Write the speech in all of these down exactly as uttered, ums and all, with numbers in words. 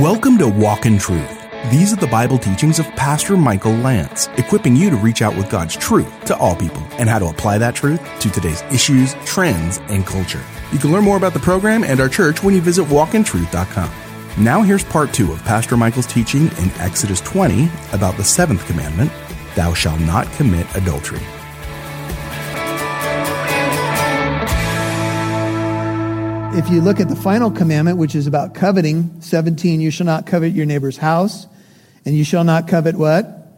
Welcome to Walk in Truth. These are the Bible teachings of Pastor Michael Lance, equipping you to reach out with God's truth to all people and how to apply that truth to today's issues, trends, and culture. You can learn more about the program and our church when you visit walk in truth dot com. Now here's part two of Pastor Michael's teaching in Exodus twenty about the seventh commandment, Thou shalt not commit adultery. If you look at the final commandment, which is about coveting, seventeen, you shall not covet your neighbor's house, and you shall not covet what?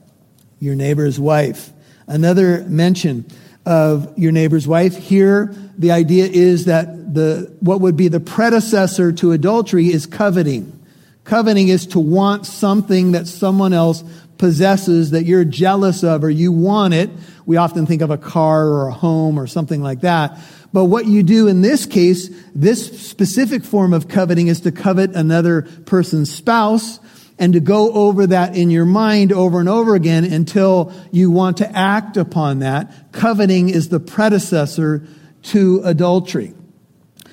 Your neighbor's wife. Another mention of your neighbor's wife. Here, the idea is that the what would be the predecessor to adultery is coveting. Coveting is to want something that someone else possesses that you're jealous of or you want it. We often think of a car or a home or something like that. But what you do in this case, this specific form of coveting is to covet another person's spouse and to go over that in your mind over and over again until you want to act upon that. Coveting is the predecessor to adultery.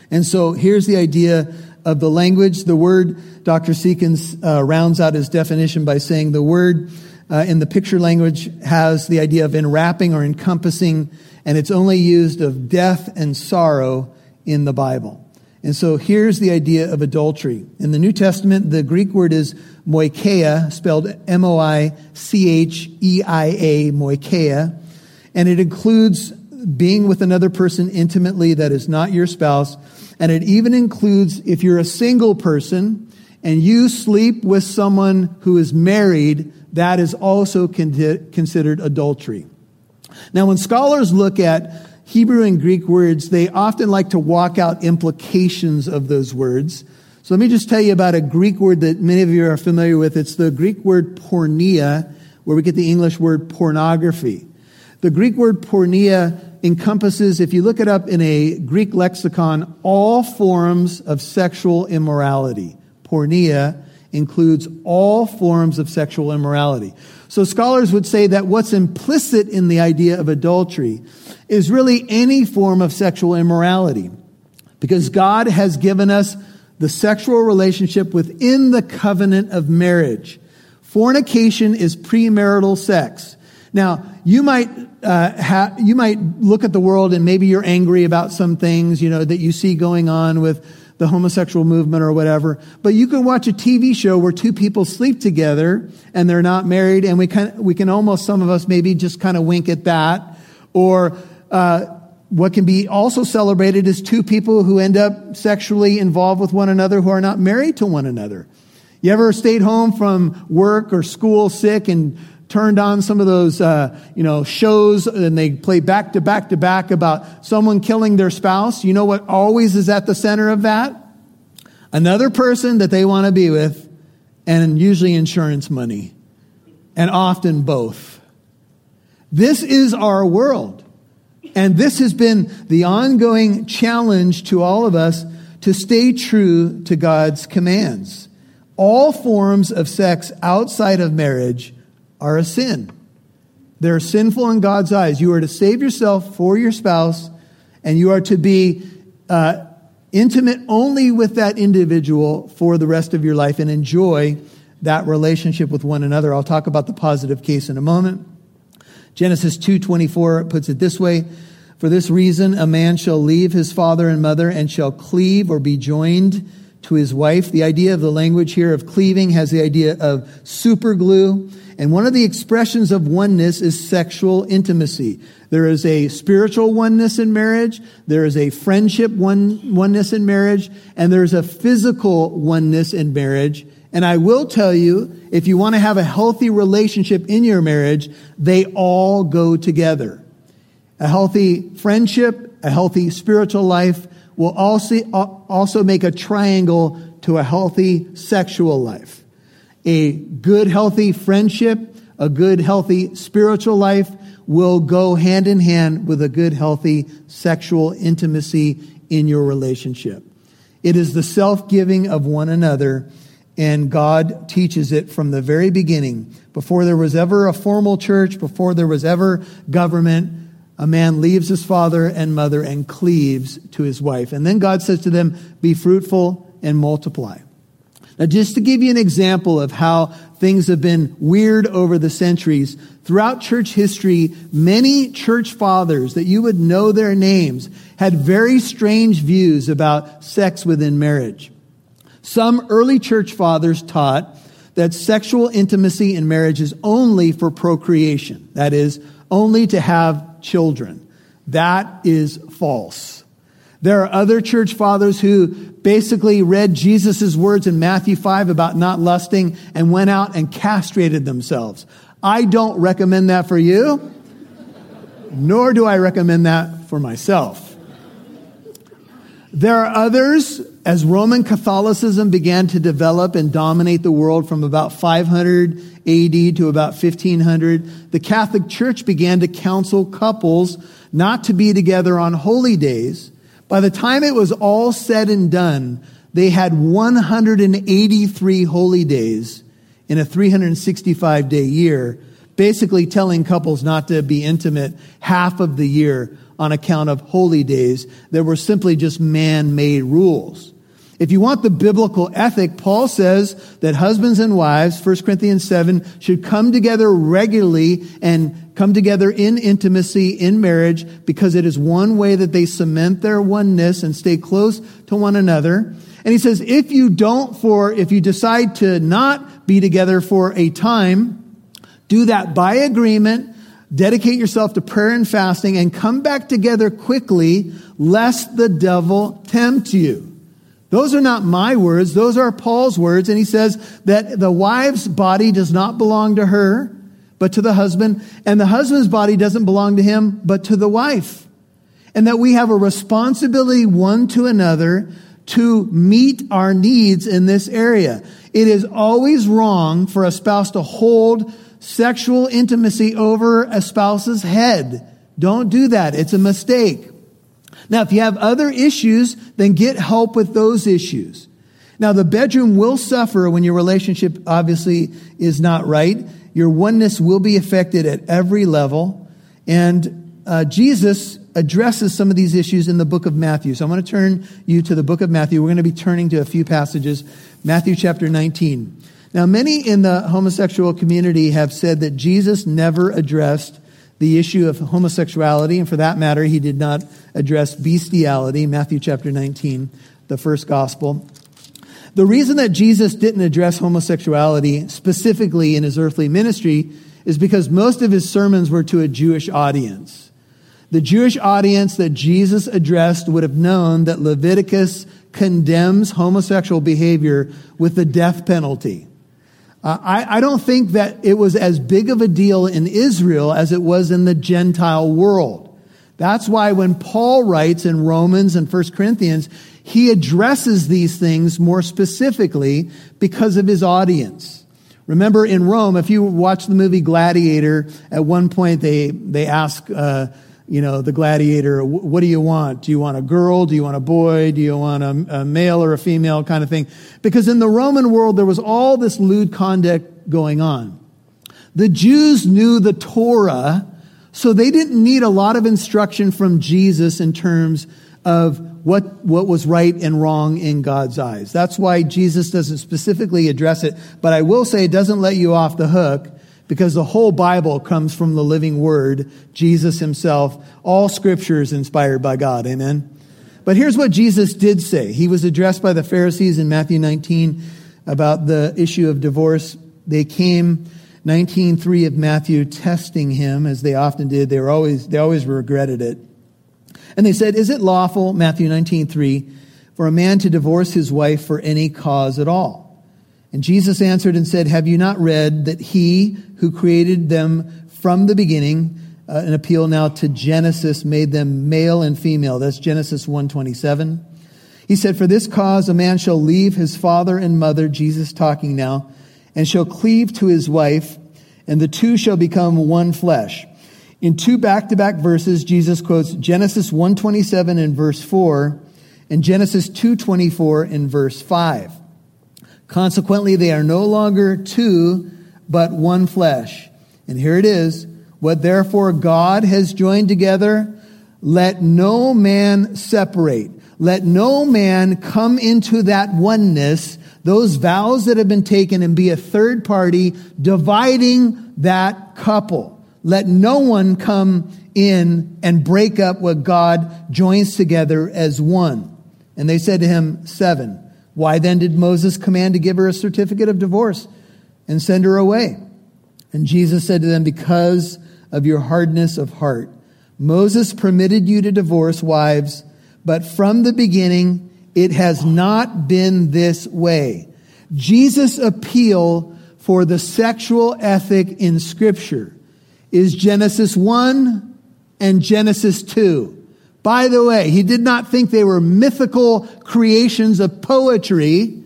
And so here's the idea of the language. The word, Doctor Seekins uh, rounds out his definition by saying the word uh, in the picture language has the idea of enwrapping or encompassing, and it's only used of death and sorrow in the Bible. And so here's the idea of adultery. In the New Testament, the Greek word is moicheia, spelled M O I C H E I A, moicheia. And it includes being with another person intimately that is not your spouse. And it even includes if you're a single person and you sleep with someone who is married, that is also con- considered adultery. Now, when scholars look at Hebrew and Greek words, they often like to walk out implications of those words. So let me just tell you about a Greek word that many of you are familiar with. It's the Greek word porneia, where we get the English word pornography. The Greek word porneia encompasses, if you look it up in a Greek lexicon, all forms of sexual immorality. Porneia includes all forms of sexual immorality. So scholars would say that what's implicit in the idea of adultery is really any form of sexual immorality, because God has given us the sexual relationship within the covenant of marriage. Fornication is premarital sex. Now, you might uh, ha- you might look at the world and maybe you're angry about some things, you know, that you see going on with the homosexual movement or whatever. But you can watch a T V show where two people sleep together and they're not married, and we can, we can almost, some of us maybe just kind of wink at that. Or uh, what can be also celebrated is two people who end up sexually involved with one another who are not married to one another. You ever stayed home from work or school sick and turned on some of those, uh, you know, shows, and they play back to back to back about someone killing their spouse? You know what always is at the center of that? Another person that they want to be with, and usually insurance money, and often both. This is our world. And this has been the ongoing challenge to all of us to stay true to God's commands. All forms of sex outside of marriage are a sin. They're sinful in God's eyes. You are to save yourself for your spouse, and you are to be uh, intimate only with that individual for the rest of your life and enjoy that relationship with one another. I'll talk about the positive case in a moment. Genesis two twenty-four puts it this way: for this reason, a man shall leave his father and mother and shall cleave or be joined to his wife. The idea of the language here of cleaving has the idea of super glue. And one of the expressions of oneness is sexual intimacy. There is a spiritual oneness in marriage. There is a friendship one, oneness in marriage. And there's a physical oneness in marriage. And I will tell you, if you want to have a healthy relationship in your marriage, they all go together. A healthy friendship, a healthy spiritual life will also, also make a triangle to a healthy sexual life. A good, healthy friendship, a good, healthy spiritual life will go hand in hand with a good, healthy sexual intimacy in your relationship. It is the self-giving of one another, and God teaches it from the very beginning. Before there was ever a formal church, before there was ever government, a man leaves his father and mother and cleaves to his wife. And then God says to them, be fruitful and multiply. Now, just to give you an example of how things have been weird over the centuries, throughout church history, many church fathers that you would know their names had very strange views about sex within marriage. Some early church fathers taught that sexual intimacy in marriage is only for procreation. That is, only to have children. That is false. There are other church fathers who basically read Jesus' words in Matthew five about not lusting and went out and castrated themselves. I don't recommend that for you, nor do I recommend that for myself. There are others, as Roman Catholicism began to develop and dominate the world from about five hundred A D to about fifteen hundred, the Catholic Church began to counsel couples not to be together on holy days. By the time it was all said and done, they had one hundred eighty-three holy days in a three hundred sixty-five day year, basically telling couples not to be intimate half of the year on account of holy days that were simply just man-made rules. If you want the biblical ethic, Paul says that husbands and wives, First Corinthians seven, should come together regularly and come together in intimacy in marriage because it is one way that they cement their oneness and stay close to one another. And he says, if you don't for, if you decide to not be together for a time, do that by agreement. Dedicate yourself to prayer and fasting and come back together quickly, lest the devil tempt you. Those are not my words. Those are Paul's words. And he says that the wife's body does not belong to her, but to the husband. And the husband's body doesn't belong to him, but to the wife. And that we have a responsibility one to another to meet our needs in this area. It is always wrong for a spouse to hold sexual intimacy over a spouse's head. Don't do that. It's a mistake. Now, if you have other issues, then get help with those issues. Now, the bedroom will suffer when your relationship obviously is not right. Your oneness will be affected at every level. And uh, Jesus addresses some of these issues in the book of Matthew. So I'm going to turn you to the book of Matthew. We're going to be turning to a few passages. Matthew chapter nineteen. Now, many in the homosexual community have said that Jesus never addressed the issue of homosexuality, and for that matter, he did not address bestiality, Matthew chapter nineteen, the first gospel. The reason that Jesus didn't address homosexuality specifically in his earthly ministry is because most of his sermons were to a Jewish audience. The Jewish audience that Jesus addressed would have known that Leviticus condemns homosexual behavior with the death penalty. Uh, I, I don't think that it was as big of a deal in Israel as it was in the Gentile world. That's why when Paul writes in Romans and First Corinthians, he addresses these things more specifically because of his audience. Remember in Rome, if you watch the movie Gladiator, at one point they, they ask, uh, you know, the gladiator, what do you want? Do you want a girl? Do you want a boy? Do you want a, a male or a female kind of thing? Because in the Roman world, there was all this lewd conduct going on. The Jews knew the Torah, so they didn't need a lot of instruction from Jesus in terms of what, what was right and wrong in God's eyes. That's why Jesus doesn't specifically address it. But I will say it doesn't let you off the hook, because the whole Bible comes from the living word, Jesus himself. All scripture is inspired by God. Amen. But here's what Jesus did say. He was addressed by the Pharisees in Matthew nineteen about the issue of divorce. They came, nineteen three of Matthew, testing him, as they often did. They were always, they always regretted it. And they said, is it lawful, Matthew nineteen three, for a man to divorce his wife for any cause at all? And Jesus answered and said, have you not read that he who created them from the beginning, uh, an appeal now to Genesis, made them male and female? That's Genesis one twenty-seven. He said, for this cause a man shall leave his father and mother, Jesus talking now, and shall cleave to his wife, and the two shall become one flesh. In two back-to-back verses, Jesus quotes Genesis one twenty-seven in verse four and Genesis two twenty-four in verse five. Consequently, they are no longer two, but one flesh. And here it is. What therefore God has joined together, let no man separate. Let no man come into that oneness those vows that have been taken and be a third party dividing that couple. Let no one come in and break up what God joins together as one. And they said to him, seven. Why then did Moses command to give her a certificate of divorce and send her away? And Jesus said to them, because of your hardness of heart, Moses permitted you to divorce wives, but from the beginning, it has not been this way. Jesus' appeal for the sexual ethic in Scripture is Genesis one and Genesis two. By the way, he did not think they were mythical creations of poetry.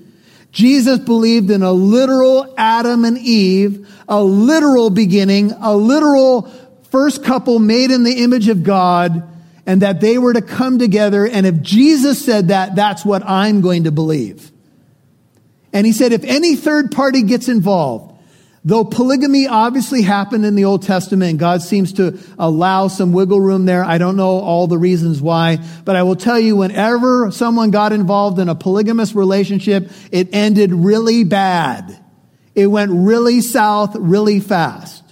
Jesus believed in a literal Adam and Eve, a literal beginning, a literal first couple made in the image of God, and that they were to come together. And if Jesus said that, that's what I'm going to believe. And he said, if any third party gets involved, though polygamy obviously happened in the Old Testament, and God seems to allow some wiggle room there. I don't know all the reasons why, but I will tell you, whenever someone got involved in a polygamous relationship, it ended really bad. It went really south really fast.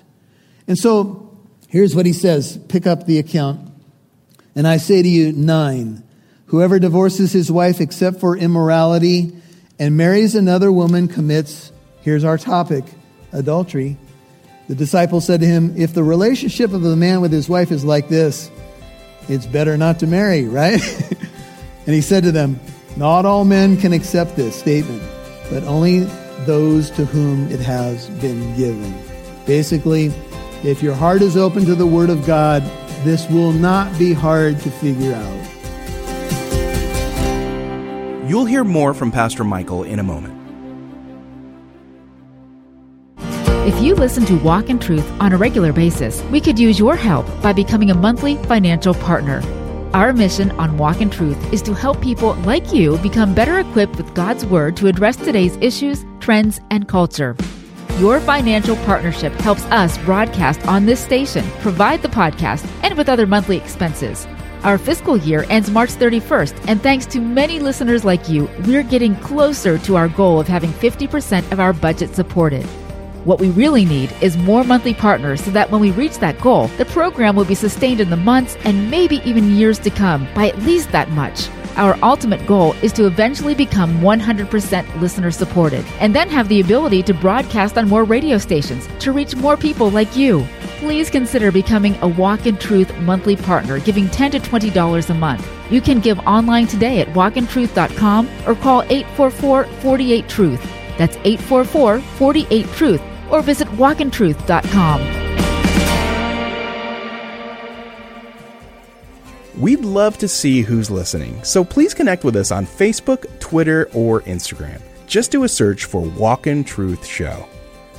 And so here's what he says. Pick up the account. And I say to you, nine, whoever divorces his wife except for immorality and marries another woman commits, here's our topic, adultery. The disciples said to him, if the relationship of the man with his wife is like this, it's better not to marry, right? And he said to them, not all men can accept this statement, but only those to whom it has been given. Basically, if your heart is open to the Word of God, this will not be hard to figure out. You'll hear more from Pastor Michael in a moment. If you listen to Walk in Truth on a regular basis, we could use your help by becoming a monthly financial partner. Our mission on Walk in Truth is to help people like you become better equipped with God's Word to address today's issues, trends, and culture. Your financial partnership helps us broadcast on this station, provide the podcast, and with other monthly expenses. Our fiscal year ends March thirty-first, and thanks to many listeners like you, we're getting closer to our goal of having fifty percent of our budget supported. What we really need is more monthly partners so that when we reach that goal, the program will be sustained in the months and maybe even years to come by at least that much. Our ultimate goal is to eventually become one hundred percent listener supported and then have the ability to broadcast on more radio stations to reach more people like you. Please consider becoming a Walk in Truth monthly partner, giving ten dollars to twenty dollars a month. You can give online today at walk in truth dot com or call eight four four, four eight, truth. That's eight four four, four eight, truth. Or visit walk in truth dot com. We'd love to see who's listening, so please connect with us on Facebook, Twitter, or Instagram. Just do a search for Walk in Truth Show.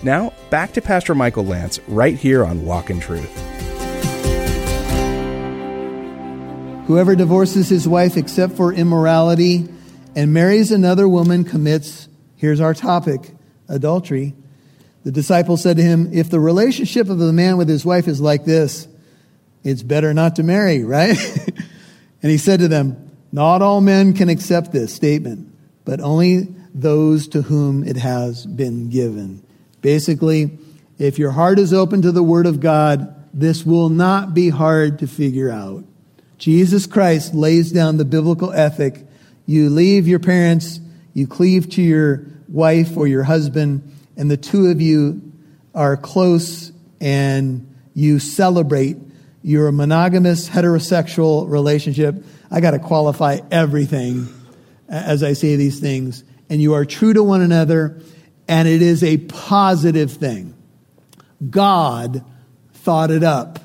Now, back to Pastor Michael Lance right here on Walk in Truth. Whoever divorces his wife except for immorality and marries another woman commits, here's our topic, adultery. The disciples said to him, if the relationship of the man with his wife is like this, it's better not to marry, right? And he said to them, not all men can accept this statement, but only those to whom it has been given. Basically, if your heart is open to the Word of God, this will not be hard to figure out. Jesus Christ lays down the biblical ethic. You leave your parents, you cleave to your wife or your husband, and the two of you are close and you celebrate your monogamous heterosexual relationship. I got to qualify everything as I say these things. And you are true to one another, and it is a positive thing. God thought it up.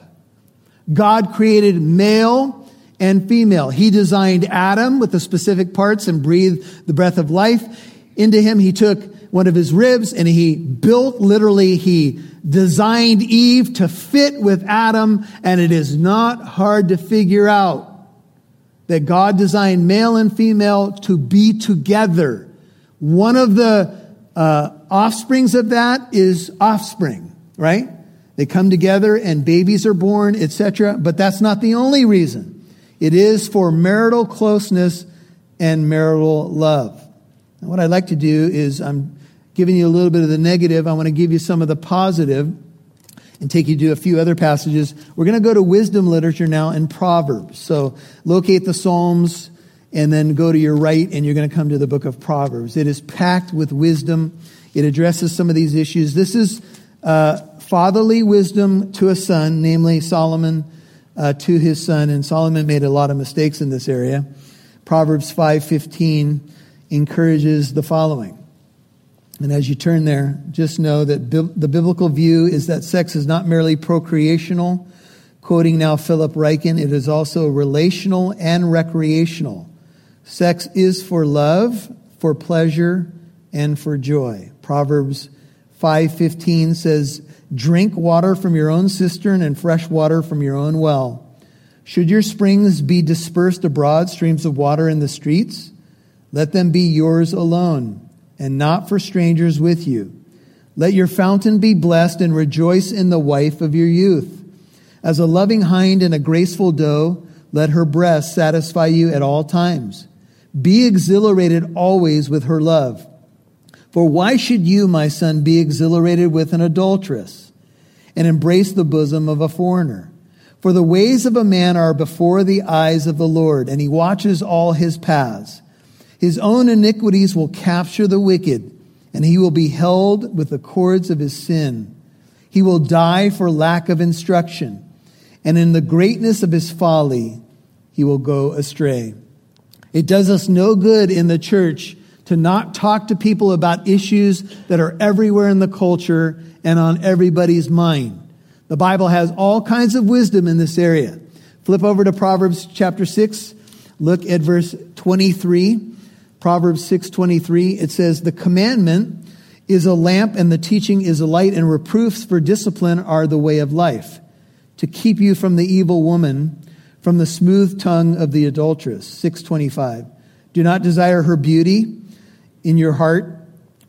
God created male and female. He designed Adam with the specific parts and breathed the breath of life into him. He took one of his ribs, and he built, literally, he designed Eve to fit with Adam, and it is not hard to figure out that God designed male and female to be together. One of the uh, offsprings of that is offspring, right? They come together and babies are born, et cetera. But that's not the only reason. It is for marital closeness and marital love. And what I'd like to do is, I'm giving you a little bit of the negative. I want to give you some of the positive and take you to a few other passages. We're going to go to wisdom literature now and Proverbs. So locate the Psalms and then go to your right and you're going to come to the book of Proverbs. It is packed with wisdom. It addresses some of these issues. This is uh, fatherly wisdom to a son, namely Solomon uh, to his son. And Solomon made a lot of mistakes in this area. Proverbs five fifteen encourages the following. And as you turn there, just know that bi- the biblical view is that sex is not merely procreational. Quoting now Philip Ryken, it is also relational and recreational. Sex is for love, for pleasure, and for joy. Proverbs five fifteen says, drink water from your own cistern and fresh water from your own well. Should your springs be dispersed abroad, streams of water in the streets? Let them be yours alone, and not for strangers with you. Let your fountain be blessed, and rejoice in the wife of your youth. As a loving hind and a graceful doe, let her breast satisfy you at all times. Be exhilarated always with her love. For why should you, my son, be exhilarated with an adulteress and embrace the bosom of a foreigner? For the ways of a man are before the eyes of the Lord, and he watches all his paths. His own iniquities will capture the wicked, and he will be held with the cords of his sin. He will die for lack of instruction, and in the greatness of his folly, he will go astray. It does us no good in the church to not talk to people about issues that are everywhere in the culture and on everybody's mind. The Bible has all kinds of wisdom in this area. Flip over to Proverbs chapter six. Look at verse twenty-three. Proverbs six twenty-three, it says, the commandment is a lamp and the teaching is a light, and reproofs for discipline are the way of life, to keep you from the evil woman, from the smooth tongue of the adulteress. six twenty-five, do not desire her beauty in your heart,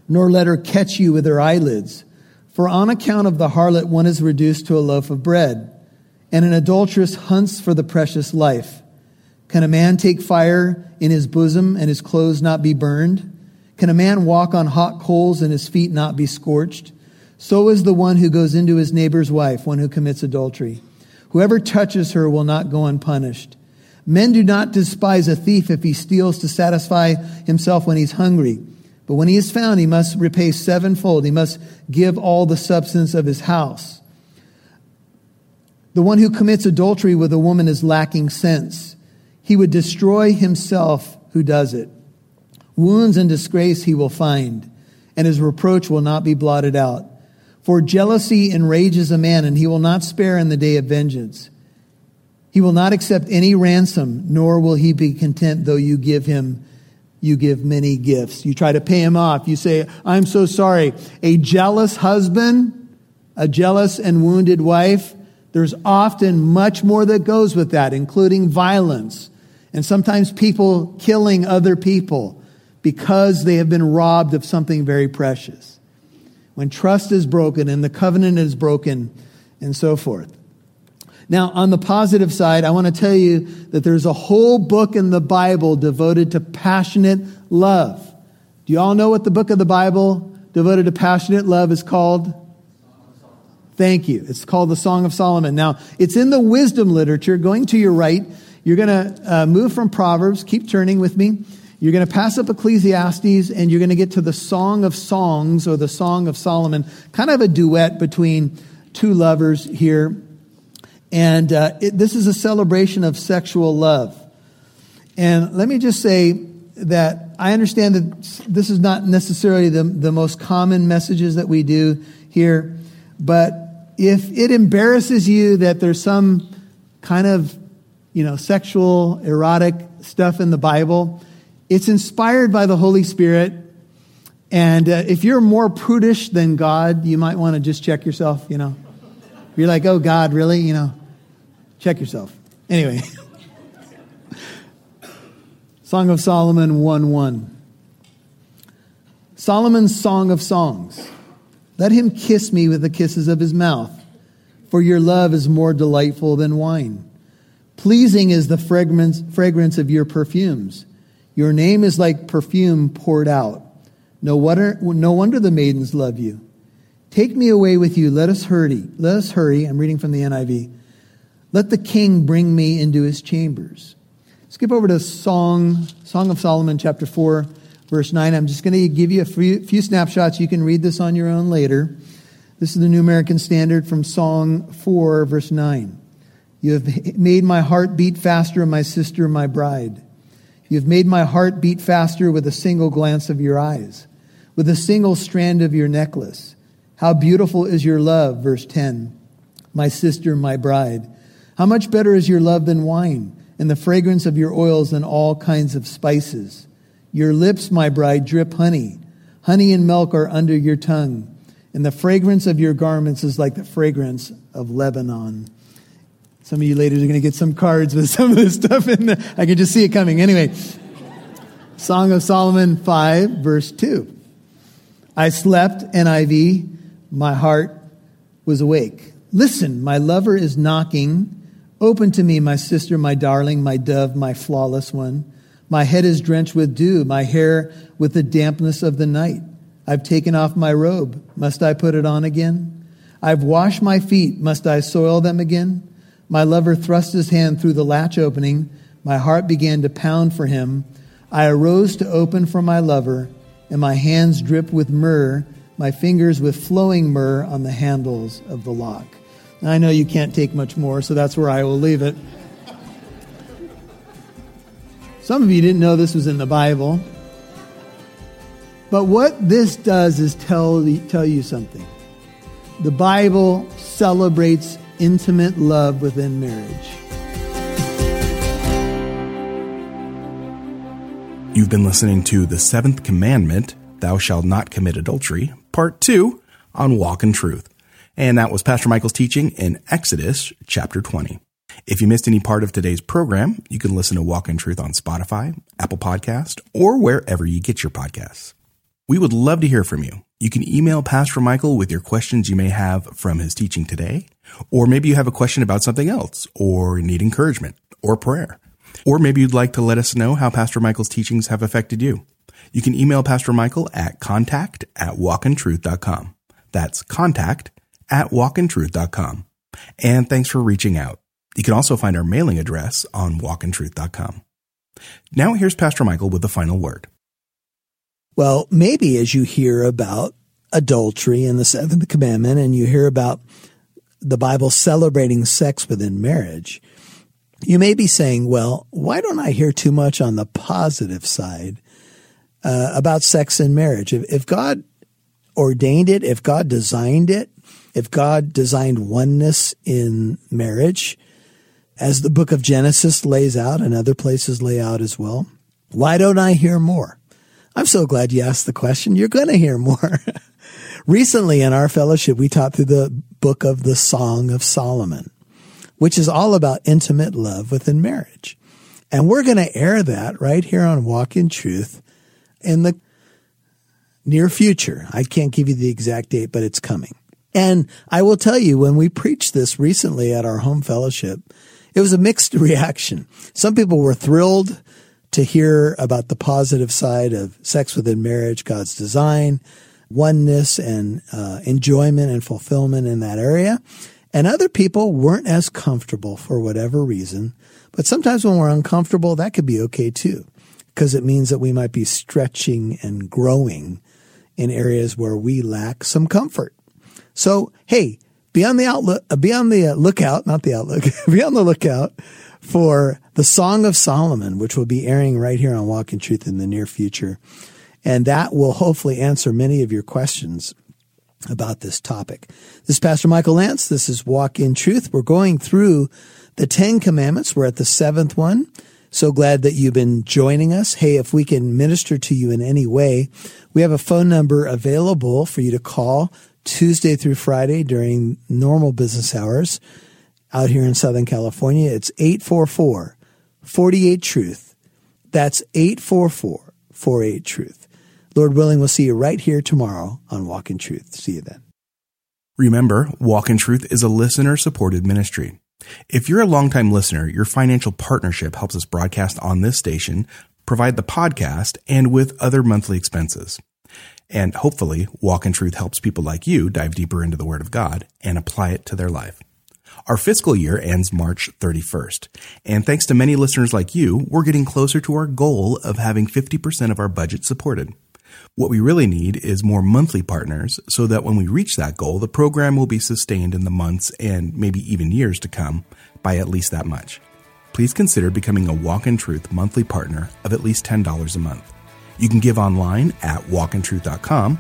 nor let her catch you with her eyelids. For on account of the harlot, one is reduced to a loaf of bread, and an adulteress hunts for the precious life. Can a man take fire in his bosom and his clothes not be burned? Can a man walk on hot coals and his feet not be scorched? So is the one who goes into his neighbor's wife, one who commits adultery. Whoever touches her will not go unpunished. Men do not despise a thief if he steals to satisfy himself when he's hungry. But when he is found, he must repay sevenfold. He must give all the substance of his house. The one who commits adultery with a woman is lacking sense. He would destroy himself who does it. Wounds and disgrace he will find, and his reproach will not be blotted out. For jealousy enrages a man, and he will not spare in the day of vengeance. He will not accept any ransom, nor will he be content though you give him, you give many gifts. You try to pay him off. You say, I'm so sorry. A jealous husband, a jealous and wounded wife, there's often much more that goes with that, including violence. And sometimes people killing other people because they have been robbed of something very precious. When trust is broken and the covenant is broken and so forth. Now, on the positive side, I want to tell you that there's a whole book in the Bible devoted to passionate love. Do you all know what the book of the Bible devoted to passionate love is called? Thank you. It's called the Song of Solomon. Now, it's in the wisdom literature. Going to your right, you're going to uh, move from Proverbs. Keep turning with me. You're going to pass up Ecclesiastes, and you're going to get to the Song of Songs, or the Song of Solomon. Kind of a duet between two lovers here. And uh, it, this is a celebration of sexual love. And let me just say that I understand that this is not necessarily the, the most common messages that we do here. But if it embarrasses you that there's some kind of, you know, sexual, erotic stuff in the Bible, it's inspired by the Holy Spirit. And uh, if you're more prudish than God, you might want to just check yourself, you know. You're like, oh, God, really? You know, check yourself. Anyway. Song of Solomon one one. Solomon's Song of Songs. Let him kiss me with the kisses of his mouth, for your love is more delightful than wine. Pleasing is the fragrance, fragrance of your perfumes. Your name is like perfume poured out. No wonder, no wonder the maidens love you. Take me away with you. Let us hurry. Let us hurry. I'm reading from the N I V. Let the king bring me into his chambers. Skip over to Song, Song of Solomon, chapter four, verse nine. I'm just going to give you a few, few snapshots. You can read this on your own later. This is the New American Standard from Song four, verse nine. You have made my heart beat faster, my sister, my bride. You have made my heart beat faster with a single glance of your eyes, with a single strand of your necklace. How beautiful is your love, verse ten, my sister, my bride. How much better is your love than wine, and the fragrance of your oils than all kinds of spices. Your lips, my bride, drip honey. Honey and milk are under your tongue, and the fragrance of your garments is like the fragrance of Lebanon. Some of you ladies are going to get some cards with some of this stuff in there. I can just see it coming. Anyway, Song of Solomon five, verse two. I slept, N I V, my heart was awake. Listen, my lover is knocking. Open to me, my sister, my darling, my dove, my flawless one. My head is drenched with dew, my hair with the dampness of the night. I've taken off my robe. Must I put it on again? I've washed my feet. Must I soil them again? My lover thrust his hand through the latch opening. My heart began to pound for him. I arose to open for my lover, and my hands dripped with myrrh, my fingers with flowing myrrh on the handles of the lock. And I know you can't take much more, so that's where I will leave it. Some of you didn't know this was in the Bible. But what this does is tell, tell you something. The Bible celebrates intimate love within marriage. You've been listening to The Seventh Commandment, Thou Shalt Not Commit Adultery, Part two on Walk in Truth. And that was Pastor Michael's teaching in Exodus chapter twenty. If you missed any part of today's program, you can listen to Walk in Truth on Spotify, Apple Podcast, or wherever you get your podcasts. We would love to hear from you. You can email Pastor Michael with your questions you may have from his teaching today, or maybe you have a question about something else, or need encouragement, or prayer. Or maybe you'd like to let us know how Pastor Michael's teachings have affected you. You can email Pastor Michael at contact at walkintruth.com. That's contact at walkintruth.com. And thanks for reaching out. You can also find our mailing address on walkintruth dot com. Now here's Pastor Michael with the final word. Well, maybe as you hear about adultery in the seventh commandment and you hear about the Bible celebrating sex within marriage, you may be saying, well, why don't I hear too much on the positive side uh, about sex in marriage? If, if God ordained it, if God designed it, if God designed oneness in marriage, as the book of Genesis lays out and other places lay out as well, why don't I hear more? I'm so glad you asked the question. You're going to hear more. Recently in our fellowship, we taught through the book of the Song of Solomon, which is all about intimate love within marriage. And we're going to air that right here on Walk in Truth in the near future. I can't give you the exact date, but it's coming. And I will tell you, when we preached this recently at our home fellowship, it was a mixed reaction. Some people were thrilled to hear about the positive side of sex within marriage, God's design, oneness, and uh, enjoyment and fulfillment in that area. And other people weren't as comfortable for whatever reason. But sometimes when we're uncomfortable, that could be okay too, because it means that we might be stretching and growing in areas where we lack some comfort. So, hey, be on the outlook, be on the lookout, not the outlook, be on the lookout for the Song of Solomon, which will be airing right here on Walk in Truth in the near future. And that will hopefully answer many of your questions about this topic. This is Pastor Michael Lance. This is Walk in Truth. We're going through the Ten Commandments. We're at the seventh one. So glad that you've been joining us. Hey, if we can minister to you in any way, we have a phone number available for you to call Tuesday through Friday during normal business hours. Out here in Southern California, it's eight four four, four eight, TRUTH. That's eight four four, four eight, TRUTH. Lord willing, we'll see you right here tomorrow on Walk in Truth. See you then. Remember, Walk in Truth is a listener-supported ministry. If you're a longtime listener, your financial partnership helps us broadcast on this station, provide the podcast, and with other monthly expenses. And hopefully, Walk in Truth helps people like you dive deeper into the Word of God and apply it to their life. Our fiscal year ends March thirty-first, and thanks to many listeners like you, we're getting closer to our goal of having fifty percent of our budget supported. What we really need is more monthly partners so that when we reach that goal, the program will be sustained in the months and maybe even years to come by at least that much. Please consider becoming a Walk in Truth monthly partner of at least ten dollars a month. You can give online at walk in truth dot com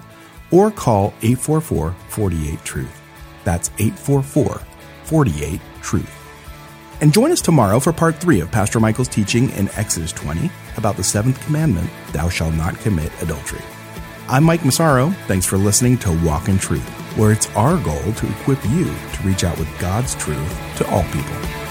or call eight four four, four eight, TRUTH. That's eight four four, four eight, TRUTH. And join us tomorrow for part three of Pastor Michael's teaching in Exodus twenty about the seventh commandment, thou shalt not commit adultery. I'm Mike Massaro. Thanks for listening to Walk in Truth, where it's our goal to equip you to reach out with God's truth to all people.